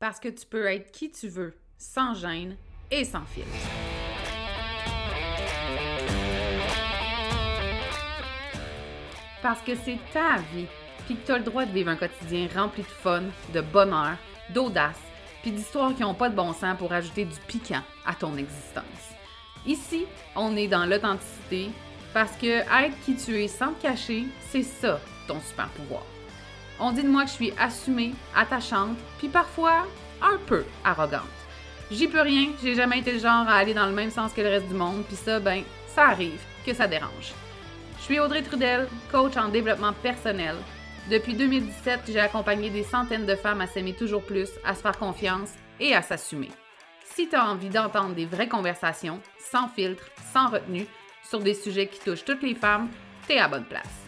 parce que tu peux être qui tu veux, sans gêne et sans filtre. Parce que c'est ta vie, puis que tu as le droit de vivre un quotidien rempli de fun, de bonheur, d'audace, puis d'histoires qui n'ont pas de bon sens pour ajouter du piquant à ton existence. Ici, on est dans l'authenticité, parce que être qui tu es sans te cacher, c'est ça ton super pouvoir. On dit de moi que je suis assumée, attachante, puis parfois un peu arrogante. J'y peux rien, j'ai jamais été le genre à aller dans le même sens que le reste du monde, puis ça, ça arrive que ça dérange. Je suis Audrey Trudel, coach en développement personnel. Depuis 2017, j'ai accompagné des centaines de femmes à s'aimer toujours plus, à se faire confiance et à s'assumer. Si tu as envie d'entendre des vraies conversations, sans filtre, sans retenue, sur des sujets qui touchent toutes les femmes, t'es à bonne place.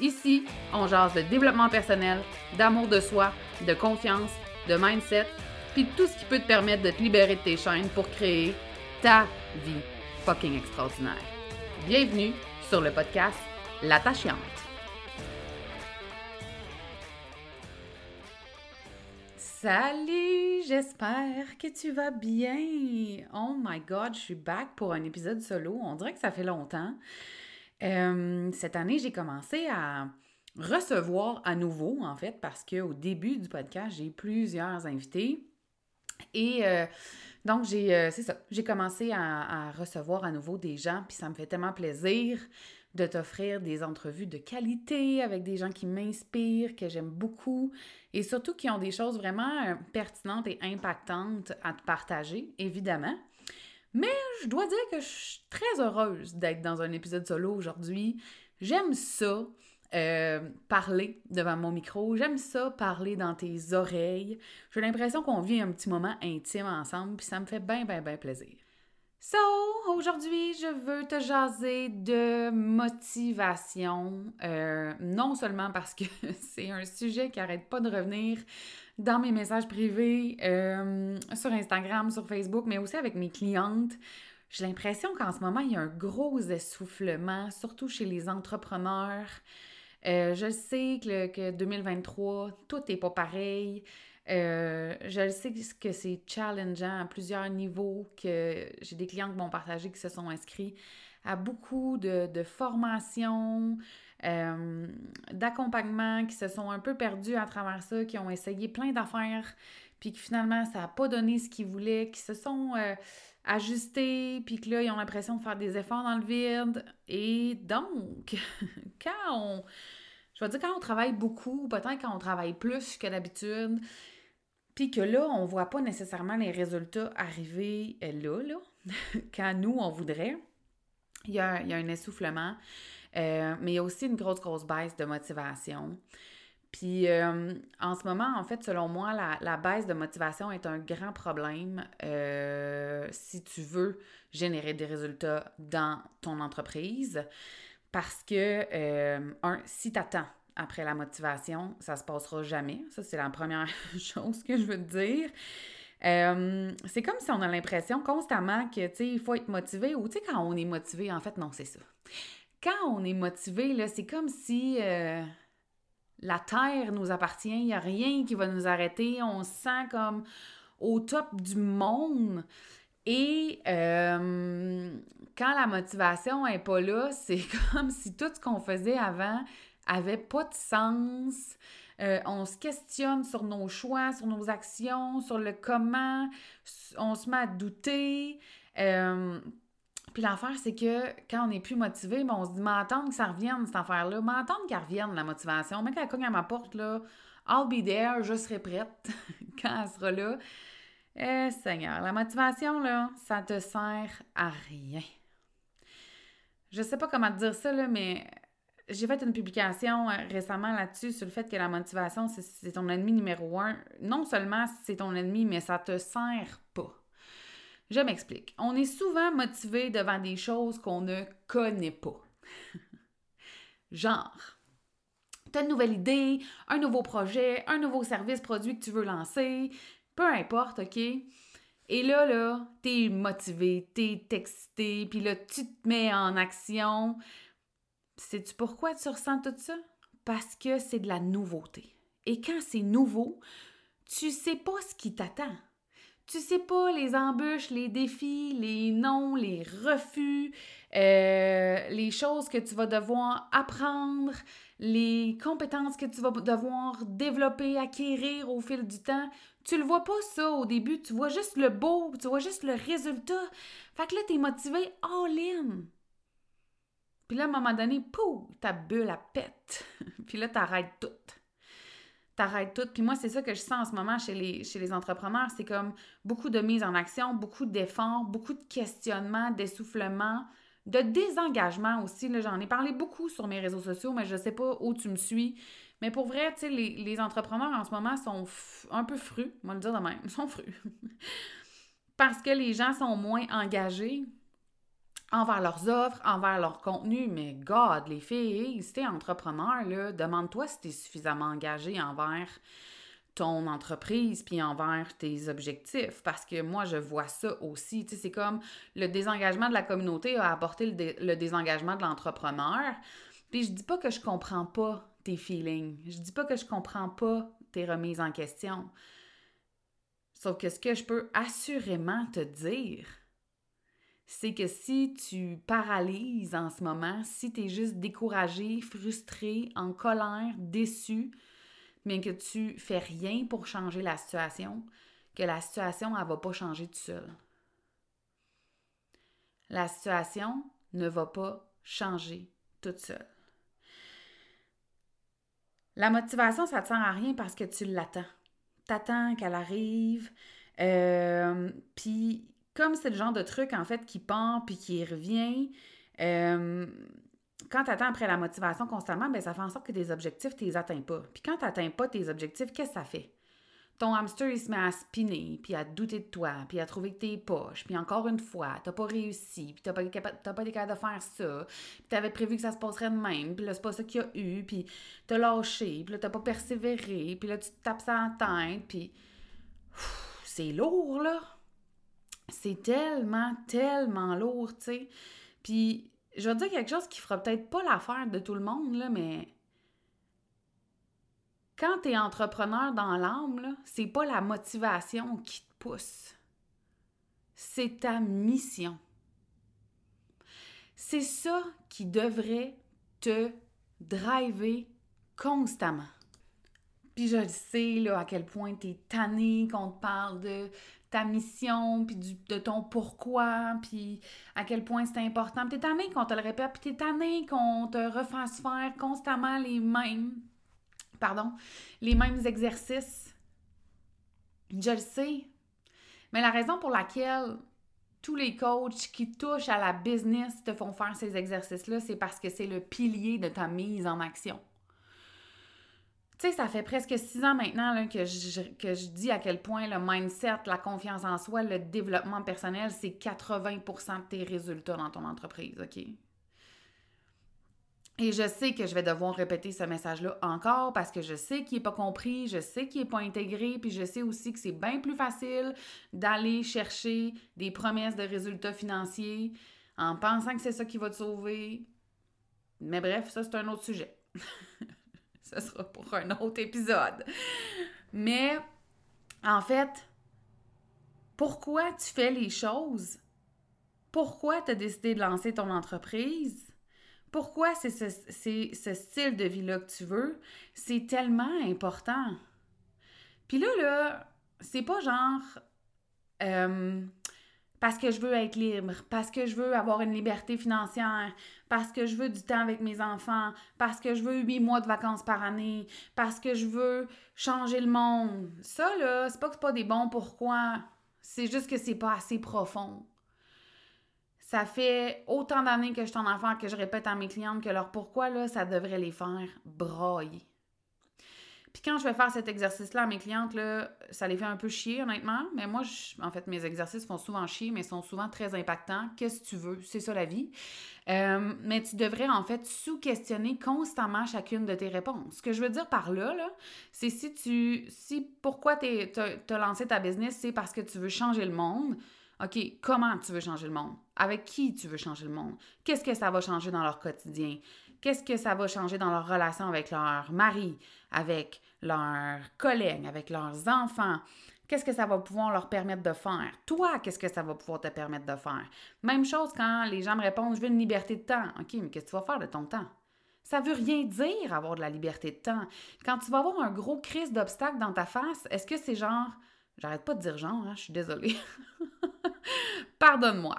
Ici, on jase de développement personnel, d'amour de soi, de confiance, de mindset, puis tout ce qui peut te permettre de te libérer de tes chaînes pour créer ta vie fucking extraordinaire. Bienvenue sur le podcast La Tâchiante. Salut, j'espère que tu vas bien. Oh my God, je suis back pour un épisode solo. On dirait que ça fait longtemps. Cette année, j'ai commencé à recevoir à nouveau, en fait, parce qu'au début du podcast, j'ai plusieurs invités. Et donc, j'ai commencé à recevoir à nouveau des gens, puis ça me fait tellement plaisir de t'offrir des entrevues de qualité avec des gens qui m'inspirent, que j'aime beaucoup, et surtout qui ont des choses vraiment pertinentes et impactantes à te partager, évidemment. Mais je dois dire que je suis très heureuse d'être dans un épisode solo aujourd'hui. J'aime ça, parler devant mon micro. J'aime ça, parler dans tes oreilles. J'ai l'impression qu'on vit un petit moment intime ensemble, puis ça me fait bien plaisir. So, aujourd'hui, je veux te jaser de motivation, non seulement parce que c'est un sujet qui n'arrête pas de revenir dans mes messages privés, sur Instagram, sur Facebook, mais aussi avec mes clientes. J'ai l'impression qu'en ce moment, il y a un gros essoufflement, surtout chez les entrepreneurs. Je sais que 2023, tout n'est pas pareil. Je sais que c'est challengeant à plusieurs niveaux, que j'ai des clients qui m'ont partagé qui se sont inscrits à beaucoup de formations, d'accompagnements, qui se sont un peu perdus à travers ça, qui ont essayé plein d'affaires, puis que finalement ça n'a pas donné ce qu'ils voulaient, qui se sont ajustés, puis que là ils ont l'impression de faire des efforts dans le vide. Et donc, quand on travaille beaucoup, peut-être quand on travaille plus que d'habitude, puis que là, on ne voit pas nécessairement les résultats arriver là, quand nous, on voudrait, il y a un essoufflement, mais il y a aussi une grosse baisse de motivation. Puis en ce moment, en fait, selon moi, la baisse de motivation est un grand problème si tu veux générer des résultats dans ton entreprise. Parce que, si t'attends après la motivation, ça se passera jamais. Ça, c'est la première chose que je veux te dire. C'est comme si on a l'impression constamment que, tu sais, il faut être motivé. Ou, tu sais, quand on est motivé, en fait, non, c'est ça. Quand on est motivé, là, c'est comme si la terre nous appartient. Il n'y a rien qui va nous arrêter. On se sent comme au top du monde. Et quand la motivation n'est pas là, c'est comme si tout ce qu'on faisait avant n'avait pas de sens. On se questionne sur nos choix, sur nos actions, sur le comment. On se met à douter. Puis l'affaire, c'est que quand on n'est plus motivé, ben on se dit « m'attendre que ça revienne, cette affaire-là. M'attendre qu'elle revienne, la motivation. Même quand elle cogne à ma porte, là, I'll be there, je serai prête quand elle sera là. » Eh Seigneur, la motivation, là, ça te sert à rien. Je sais pas comment te dire ça, là, mais j'ai fait une publication récemment là-dessus sur le fait que la motivation, c'est ton ennemi numéro un. Non seulement c'est ton ennemi, mais ça te sert pas. Je m'explique. On est souvent motivé devant des choses qu'on ne connaît pas. Genre, t'as une nouvelle idée, un nouveau projet, un nouveau service, produit que tu veux lancer... Peu importe, OK? Et là, t'es motivé, t'es excité, puis là, tu te mets en action. Sais-tu pourquoi tu ressens tout ça? Parce que c'est de la nouveauté. Et quand c'est nouveau, tu sais pas ce qui t'attend. Tu sais pas les embûches, les défis, les non, les refus, les choses que tu vas devoir apprendre, les compétences que tu vas devoir développer, acquérir au fil du temps. Tu le vois pas ça au début, tu vois juste le beau, tu vois juste le résultat. Fait que là, t'es motivé all-in. Puis là, à un moment donné, pouf, ta bulle, elle pète. Puis là, t'arrêtes tout. T'arrêtes tout. Puis moi, c'est ça que je sens en ce moment chez les entrepreneurs. C'est comme beaucoup de mise en action, beaucoup d'efforts, beaucoup de questionnements, d'essoufflement, de désengagement aussi. Là, j'en ai parlé beaucoup sur mes réseaux sociaux, mais je sais pas où tu me suis. Mais pour vrai, tu sais, les entrepreneurs en ce moment sont un peu frus, on va le dire de même, ils sont frus. Parce que les gens sont moins engagés envers leurs offres, envers leur contenu. Mais God, les filles, si t'es entrepreneur, là, demande-toi si t'es suffisamment engagé envers ton entreprise puis envers tes objectifs. Parce que moi, je vois ça aussi. Tu sais, c'est comme le désengagement de la communauté a apporté le désengagement de l'entrepreneur. Puis je dis pas que je comprends pas tes feelings. Je dis pas que je comprends pas tes remises en question. Sauf que ce que je peux assurément te dire, c'est que si tu paralyses en ce moment, si tu es juste découragé, frustré, en colère, déçu, mais que tu fais rien pour changer la situation, que la situation, elle va pas changer toute seule. La situation ne va pas changer toute seule. La motivation, ça ne te sert à rien parce que tu l'attends. T'attends qu'elle arrive, puis comme c'est le genre de truc, en fait, qui part puis qui revient, quand tu attends après la motivation constamment, bien, ça fait en sorte que tes objectifs, tu les atteins pas. Puis quand tu n'atteins pas tes objectifs, qu'est-ce que ça fait? Ton hamster, il se met à spinner, puis à douter de toi, puis à trouver que t'es poche, puis encore une fois, t'as pas réussi, puis t'as pas été capable de faire ça, puis t'avais prévu que ça se passerait de même, puis là, c'est pas ça qu'il y a eu, puis t'as lâché, puis là, t'as pas persévéré, puis là, tu te tapes ça en tête, puis... Ouf, c'est lourd, là! C'est tellement, tellement lourd, tu sais. Puis, je vais te dire quelque chose qui fera peut-être pas l'affaire de tout le monde, là, mais... Quand t'es entrepreneur dans l'âme, là, c'est pas la motivation qui te pousse. C'est ta mission. C'est ça qui devrait te driver constamment. Puis je le sais, là, à quel point t'es tanné qu'on te parle de ta mission, puis de ton pourquoi, puis à quel point c'est important. Puis t'es tanné qu'on te le répète, puis t'es tanné qu'on te refasse faire constamment les mêmes exercices. Je le sais. Mais la raison pour laquelle tous les coachs qui touchent à la business te font faire ces exercices-là, c'est parce que c'est le pilier de ta mise en action. Tu sais, ça fait presque 6 ans maintenant là, que je dis à quel point le mindset, la confiance en soi, le développement personnel, c'est 80% de tes résultats dans ton entreprise, OK? Et je sais que je vais devoir répéter ce message-là encore parce que je sais qu'il n'est pas compris, je sais qu'il n'est pas intégré, puis je sais aussi que c'est bien plus facile d'aller chercher des promesses de résultats financiers en pensant que c'est ça qui va te sauver. Mais bref, ça, c'est un autre sujet. Ça sera pour un autre épisode. Mais, en fait, pourquoi tu fais les choses? Pourquoi tu as décidé de lancer ton entreprise? Pourquoi c'est ce style de vie-là que tu veux? C'est tellement important. Puis là, c'est pas genre parce que je veux être libre, parce que je veux avoir une liberté financière, parce que je veux du temps avec mes enfants, parce que je veux 8 mois de vacances par année, parce que je veux changer le monde. Ça, là, c'est pas des bons pourquoi. C'est juste que c'est pas assez profond. Ça fait autant d'années que je suis en affaires que je répète à mes clientes que leur pourquoi, là, ça devrait les faire brailler. Puis quand je vais faire cet exercice-là à mes clientes, là, ça les fait un peu chier, honnêtement. Mais moi, en fait, mes exercices font souvent chier, mais sont souvent très impactants. Qu'est-ce que tu veux? C'est ça la vie. Mais tu devrais, en fait, sous-questionner constamment chacune de tes réponses. Ce que je veux dire par là, c'est si pourquoi t'as lancé ta business, c'est parce que tu veux changer le monde. OK, comment tu veux changer le monde? Avec qui tu veux changer le monde? Qu'est-ce que ça va changer dans leur quotidien? Qu'est-ce que ça va changer dans leur relation avec leur mari, avec leurs collègues, avec leurs enfants. Qu'est-ce que ça va pouvoir leur permettre de faire? Toi, qu'est-ce que ça va pouvoir te permettre de faire? Même chose quand les gens me répondent « Je veux une liberté de temps. » OK, mais qu'est-ce que tu vas faire de ton temps? Ça veut rien dire avoir de la liberté de temps. Quand tu vas avoir un gros crise d'obstacles dans ta face, est-ce que c'est genre... J'arrête pas de dire genre, hein, je suis désolée. Pardonne-moi.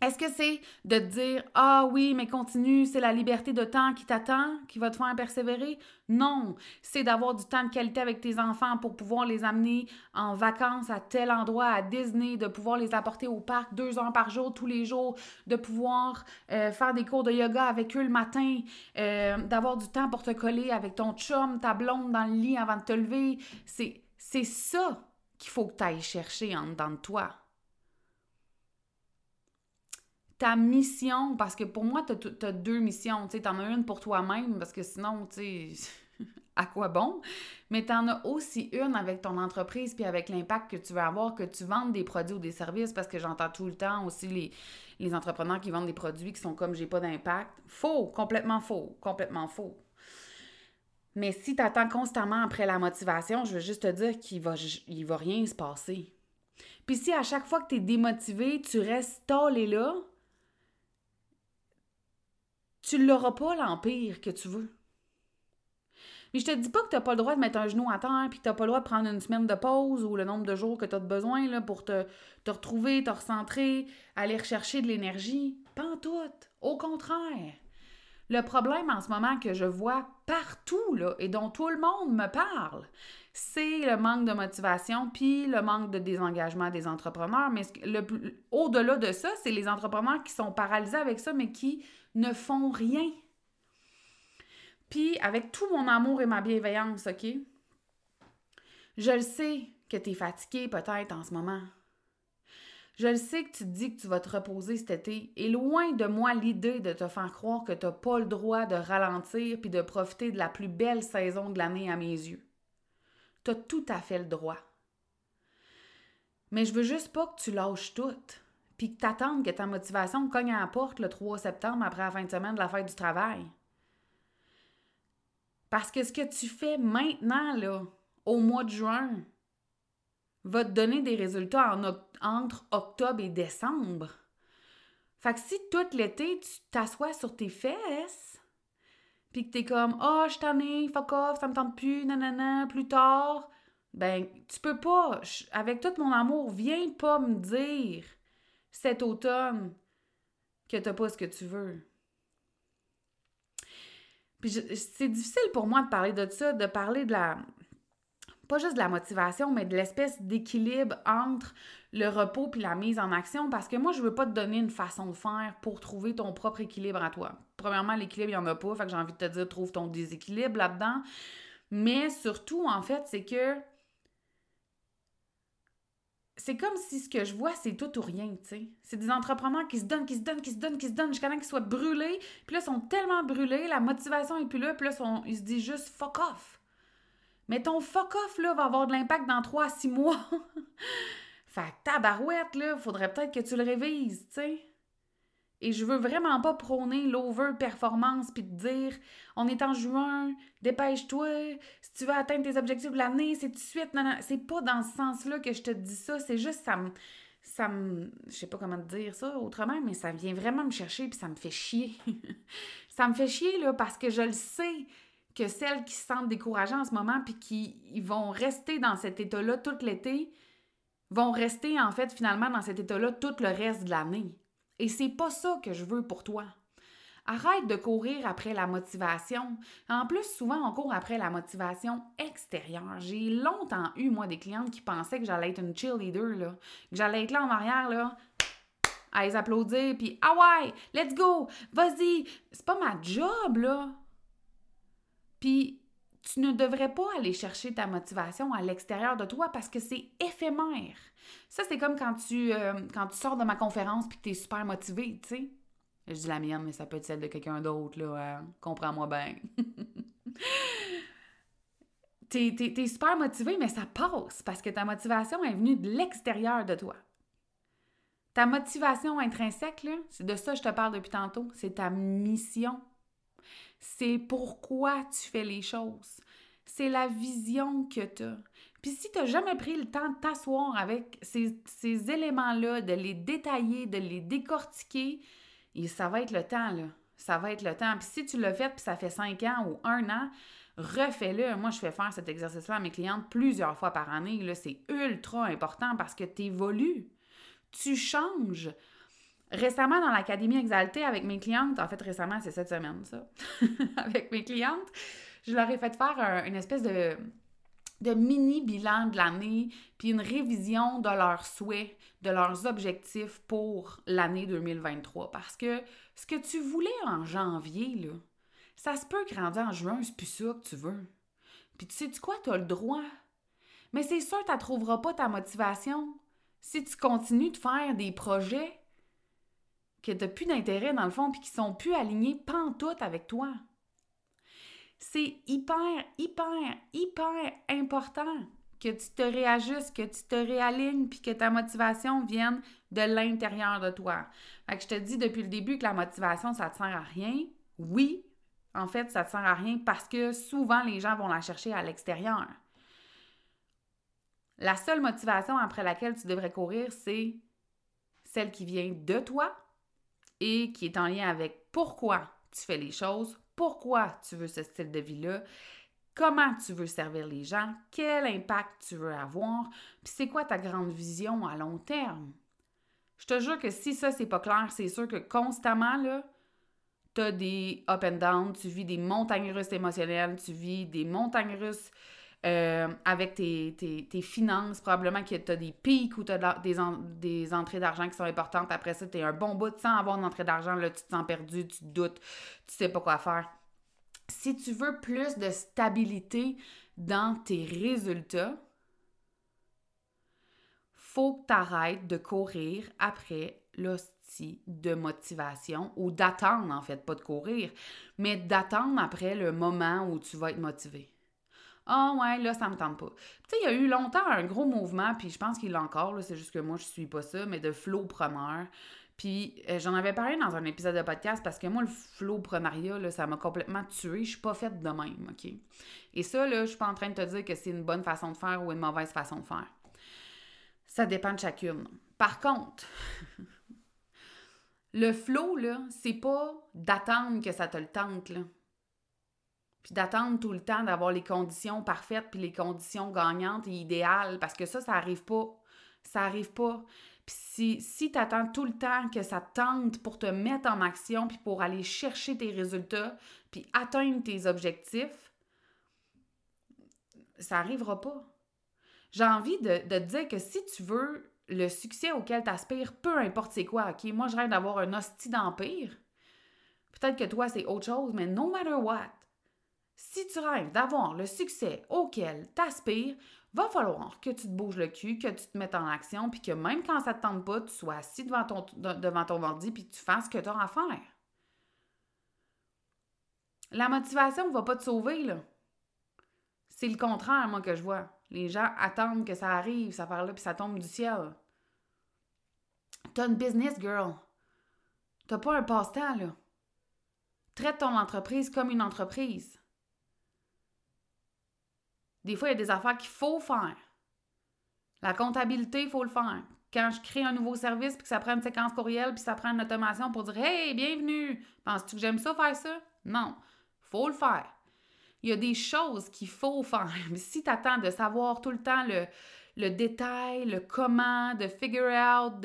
Est-ce que c'est de te dire « Ah oui, mais continue, c'est la liberté de temps qui t'attend, qui va te faire persévérer? » Non, c'est d'avoir du temps de qualité avec tes enfants pour pouvoir les amener en vacances à tel endroit, à Disney, de pouvoir les apporter au parc 2 heures par jour, tous les jours, de pouvoir faire des cours de yoga avec eux le matin, d'avoir du temps pour te coller avec ton chum, ta blonde dans le lit avant de te lever. C'est ça qu'il faut que tu ailles chercher en dedans de toi. Ta mission, parce que pour moi, t'as 2 missions, tu sais, t'en as une pour toi-même, parce que sinon, tu sais, à quoi bon? Mais t'en as aussi une avec ton entreprise, puis avec l'impact que tu veux avoir, que tu vendes des produits ou des services, parce que j'entends tout le temps aussi les entrepreneurs qui vendent des produits qui sont comme « j'ai pas d'impact ». Faux! Complètement faux! Complètement faux! Mais si t'attends constamment après la motivation, je veux juste te dire qu'il va rien se passer. Puis si à chaque fois que t'es démotivé, tu restes stallé là, tu l'auras pas l'empire que tu veux. Mais je te dis pas que t'as pas le droit de mettre un genou à terre puis que t'as pas le droit de prendre une semaine de pause ou le nombre de jours que t'as de besoin là, pour te retrouver, te recentrer, aller rechercher de l'énergie. Pas en tout. Au contraire. Le problème en ce moment que je vois partout là, et dont tout le monde me parle, c'est le manque de motivation puis le manque de désengagement des entrepreneurs. Mais au-delà de ça, c'est les entrepreneurs qui sont paralysés avec ça, mais qui ne font rien. Puis avec tout mon amour et ma bienveillance, OK? Je le sais que tu es fatigué peut-être en ce moment. Je le sais que tu te dis que tu vas te reposer cet été. Et loin de moi l'idée de te faire croire que tu n'as pas le droit de ralentir puis de profiter de la plus belle saison de l'année à mes yeux. Tu as tout à fait le droit. Mais je veux juste pas que tu lâches tout puis que tu attendes que ta motivation cogne à la porte le 3 septembre après la fin de semaine de la fête du travail. Parce que ce que tu fais maintenant, là, au mois de juin, va te donner des résultats entre octobre et décembre. Fait que si tout l'été, tu t'assois sur tes fesses, puis que t'es comme « Ah, oh, je t'en ai, fuck off, ça me tente plus, nanana, plus tard », ben tu peux pas, avec tout mon amour, viens pas me dire cet automne que t'as pas ce que tu veux. Puis c'est difficile pour moi de parler de ça, de parler de la... Pas juste de la motivation, mais de l'espèce d'équilibre entre le repos puis la mise en action. Parce que moi, je veux pas te donner une façon de faire pour trouver ton propre équilibre à toi. Premièrement, l'équilibre, il n'y en a pas. Fait que j'ai envie de te dire, trouve ton déséquilibre là-dedans. Mais surtout, en fait, c'est que... C'est comme si ce que je vois, c'est tout ou rien, tu sais. C'est des entrepreneurs qui se donnent jusqu'à temps qu'ils soient brûlés. Puis là, ils sont tellement brûlés, la motivation n'est plus là. Puis là, ils se disent juste « fuck off ». Mais ton fuck-off, là, va avoir de l'impact dans 3-6 mois. Fait que ta barouette, là, faudrait peut-être que tu le révises, tu sais. Et je veux vraiment pas prôner l'over-performance puis te dire « On est en juin, dépêche-toi, si tu veux atteindre tes objectifs de l'année, c'est tout de suite. » Non, non, c'est pas dans ce sens-là que je te dis ça, c'est juste ça me... Je sais pas comment te dire ça autrement, mais ça vient vraiment me chercher puis ça me fait chier. Ça me fait chier, là, parce que je le sais que celles qui se sentent découragées en ce moment puis qui vont rester dans cet état-là tout l'été, vont rester en fait finalement dans cet état-là tout le reste de l'année. Et c'est pas ça que je veux pour toi. Arrête de courir après la motivation. En plus, souvent, on court après la motivation extérieure. J'ai longtemps eu, moi, des clientes qui pensaient que j'allais être une cheerleader, là, que j'allais être là en arrière, là, à les applaudir, puis « Ah ouais! Let's go! Vas-y! » C'est pas ma job, là! Puis, tu ne devrais pas aller chercher ta motivation à l'extérieur de toi parce que c'est éphémère. Ça, c'est comme quand tu sors de ma conférence puis que tu es super motivé, tu sais. Je dis la mienne, mais ça peut être celle de quelqu'un d'autre, là. Hein? Comprends-moi bien. T'es super motivé, mais ça passe parce que ta motivation est venue de l'extérieur de toi. Ta motivation intrinsèque, là, c'est de ça que je te parle depuis tantôt. C'est ta mission. C'est pourquoi tu fais les choses. c'est la vision que tu as. Puis si tu n'as jamais pris le temps de t'asseoir avec ces éléments-là, de les détailler, de les décortiquer, et ça va être le temps, là. Ça va être le temps. Puis si tu l'as fait, puis ça fait 5 ans ou 1 an, refais-le. Moi, je fais faire cet exercice-là à mes clientes plusieurs fois par année. Là, c'est ultra important parce que tu évolues. Tu changes. Récemment, dans l'Académie Exaltée, avec mes clientes, en fait, récemment, c'est cette semaine, ça, avec mes clientes, je leur ai fait faire une espèce de mini-bilan de l'année, puis une révision de leurs souhaits, de leurs objectifs pour l'année 2023. Parce que ce que tu voulais en janvier, là, ça se peut que rendu en juin, c'est plus ça que tu veux. Puis tu sais-tu quoi? Tu as le droit. Mais c'est sûr que tu ne trouveras pas ta motivation si tu continues de faire des projets que tu n'as plus d'intérêt dans le fond puis qui ne sont plus alignés pantoute avec toi. C'est hyper, hyper, hyper important que tu te réajustes, que tu te réalignes puis que ta motivation vienne de l'intérieur de toi. Fait que je te dis depuis le début que la motivation, ça ne te sert à rien. Oui, en fait, ça ne te sert à rien parce que souvent, les gens vont la chercher à l'extérieur. La seule motivation après laquelle tu devrais courir, c'est celle qui vient de toi et qui est en lien avec pourquoi tu fais les choses, pourquoi tu veux ce style de vie-là, comment tu veux servir les gens, quel impact tu veux avoir, puis c'est quoi ta grande vision à long terme. Je te jure que si ça, c'est pas clair, c'est sûr que constamment, là, t'as des up and down, tu vis des montagnes russes émotionnelles, tu vis des montagnes russes avec tes finances, probablement que tu as des pics ou tu as des entrées d'argent qui sont importantes. Après ça, tu es un bon bout sans avoir d'entrée d'argent. Là, tu te sens perdu, tu te doutes, tu sais pas quoi faire. Si tu veux plus de stabilité dans tes résultats, faut que tu arrêtes de courir après l'hostie de motivation ou d'attendre, en fait, pas de courir, mais d'attendre après le moment où tu vas être motivé. « Ah ouais, là, ça me tente pas. » Tu sais, il y a eu longtemps un gros mouvement, puis je pense qu'il l'a encore, là, c'est juste que moi, je suis pas ça, mais de flowpreneur. Puis j'en avais parlé dans un épisode de podcast parce que moi, le flowpreneuriat, là, ça m'a complètement tuée. Je suis pas faite de même, OK? Et ça, là, je suis pas en train de te dire que c'est une bonne façon de faire ou une mauvaise façon de faire. Ça dépend de chacune. Par contre, le flow, là, c'est pas d'attendre que ça te le tente, là. Puis d'attendre tout le temps d'avoir les conditions parfaites puis les conditions gagnantes et idéales parce que ça arrive pas. Ça arrive pas. Puis si t'attends tout le temps que ça tente pour te mettre en action puis pour aller chercher tes résultats puis atteindre tes objectifs, ça arrivera pas. J'ai envie de te dire que si tu veux le succès auquel t'aspires, peu importe c'est quoi, OK? Moi, je rêve d'avoir un hostie d'empire. Peut-être que toi, c'est autre chose, mais no matter what, si tu rêves d'avoir le succès auquel t'aspires, va falloir que tu te bouges le cul, que tu te mettes en action, puis que même quand ça te tente pas, tu sois assis devant ton ordi puis que tu fasses ce que tu as à faire. La motivation va pas te sauver, là. C'est le contraire, moi, que je vois. Les gens attendent que ça arrive, ça part là, puis ça tombe du ciel. T'as une business, girl. T'as pas un passe-temps, là. Traite ton entreprise comme une entreprise. Des fois, il y a des affaires qu'il faut faire. La comptabilité, il faut le faire. Quand je crée un nouveau service puis que ça prend une séquence courriel puis ça prend une automation pour dire « Hey, bienvenue! Penses-tu que j'aime ça faire ça? » Non. Faut le faire. Il y a des choses qu'il faut faire. Mais si tu attends de savoir tout le temps le détail, le comment, de figure out,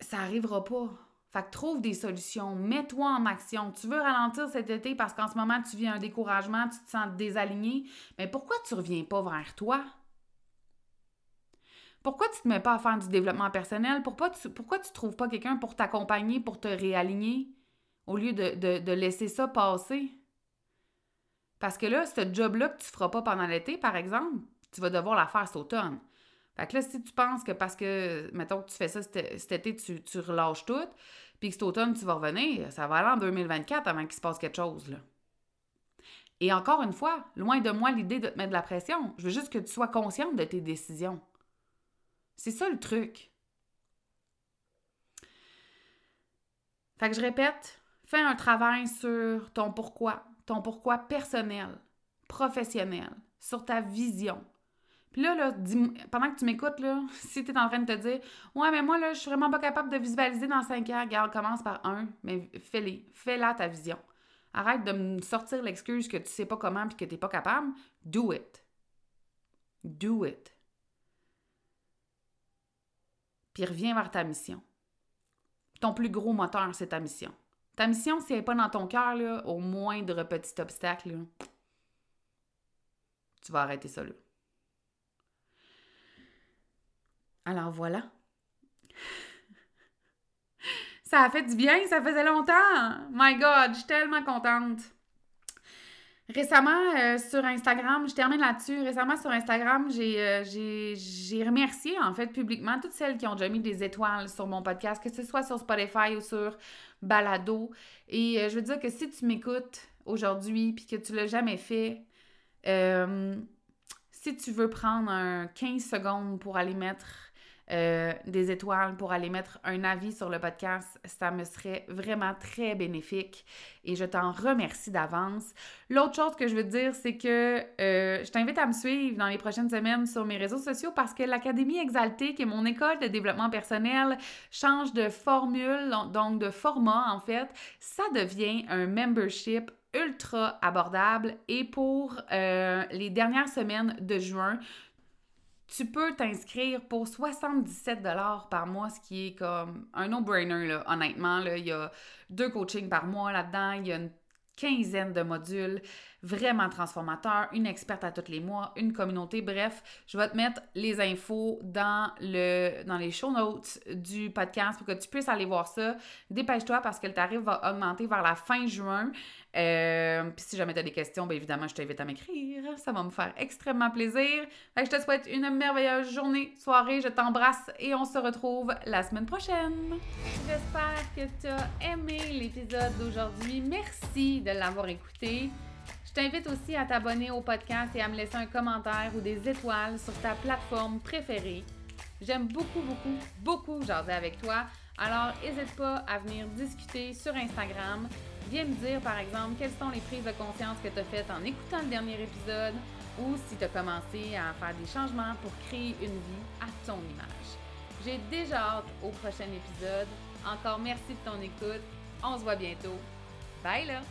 ça n'arrivera pas. Fait que trouve des solutions, mets-toi en action. Tu veux ralentir cet été parce qu'en ce moment, tu vis un découragement, tu te sens désaligné. Mais pourquoi tu ne reviens pas vers toi? Pourquoi tu ne te mets pas à faire du développement personnel? Pourquoi tu ne trouves pas quelqu'un pour t'accompagner, pour te réaligner, au lieu de laisser ça passer? Parce que là, ce job-là que tu ne feras pas pendant l'été, par exemple, tu vas devoir la faire cet automne. Fait que là, si tu penses que parce que, mettons, que tu fais ça cet été, tu relâches tout, puis que cet automne, tu vas revenir, ça va aller en 2024 avant qu'il se passe quelque chose, là. Et encore une fois, loin de moi l'idée de te mettre de la pression. Je veux juste que tu sois consciente de tes décisions. C'est ça, le truc. Fait que je répète, fais un travail sur ton pourquoi personnel. professionnelle, sur ta vision. Puis là, pendant que tu m'écoutes, là, si tu es en train de te dire « Ouais, mais moi, là, je suis vraiment pas capable de visualiser dans 5 ans. » Regarde, commence par un, mais fais-la ta vision. Arrête de me sortir l'excuse que tu sais pas comment puis que t'es pas capable. Do it. Do it. Puis reviens vers ta mission. Ton plus gros moteur, c'est ta mission. Ta mission, si elle n'est pas dans ton cœur, là, au moindre petit obstacle, là, tu vas arrêter ça, là. Alors voilà. Ça a fait du bien, ça faisait longtemps! My God, je suis tellement contente! Récemment, sur Instagram, je termine là-dessus, récemment sur Instagram, j'ai remercié en fait publiquement toutes celles qui ont déjà mis des étoiles sur mon podcast, que ce soit sur Spotify ou sur Balado. Et je veux dire que si tu m'écoutes aujourd'hui puis que tu l'as jamais fait, si tu veux prendre 15 secondes pour aller mettre des étoiles, pour aller mettre un avis sur le podcast, ça me serait vraiment très bénéfique et je t'en remercie d'avance. L'autre chose que je veux te dire, c'est que je t'invite à me suivre dans les prochaines semaines sur mes réseaux sociaux parce que l'Académie Exaltée, qui est mon école de développement personnel, change de formule, donc de format en fait. Ça devient un membership ultra abordable et pour les dernières semaines de juin, tu peux t'inscrire pour 77$ par mois, ce qui est comme un no-brainer, là, honnêtement. Là, il y a 2 coachings par mois là-dedans, il y a une 15aine de modules vraiment transformateurs, une experte à tous les mois, une communauté, bref, je vais te mettre les infos dans les show notes du podcast pour que tu puisses aller voir ça. Dépêche-toi parce que le tarif va augmenter vers la fin juin. Puis si jamais tu as des questions, bien évidemment, je t'invite à m'écrire. Ça va me faire extrêmement plaisir. Fait que je te souhaite une merveilleuse journée, soirée. Je t'embrasse et on se retrouve la semaine prochaine. J'espère que tu as aimé l'épisode d'aujourd'hui. Merci de l'avoir écouté. Je t'invite aussi à t'abonner au podcast et à me laisser un commentaire ou des étoiles sur ta plateforme préférée. J'aime beaucoup jaser avec toi. Alors, n'hésite pas à venir discuter sur Instagram. Viens me dire, par exemple, quelles sont les prises de conscience que tu as faites en écoutant le dernier épisode ou si tu as commencé à faire des changements pour créer une vie à ton image. J'ai déjà hâte au prochain épisode. Encore merci de ton écoute. On se voit bientôt. Bye là!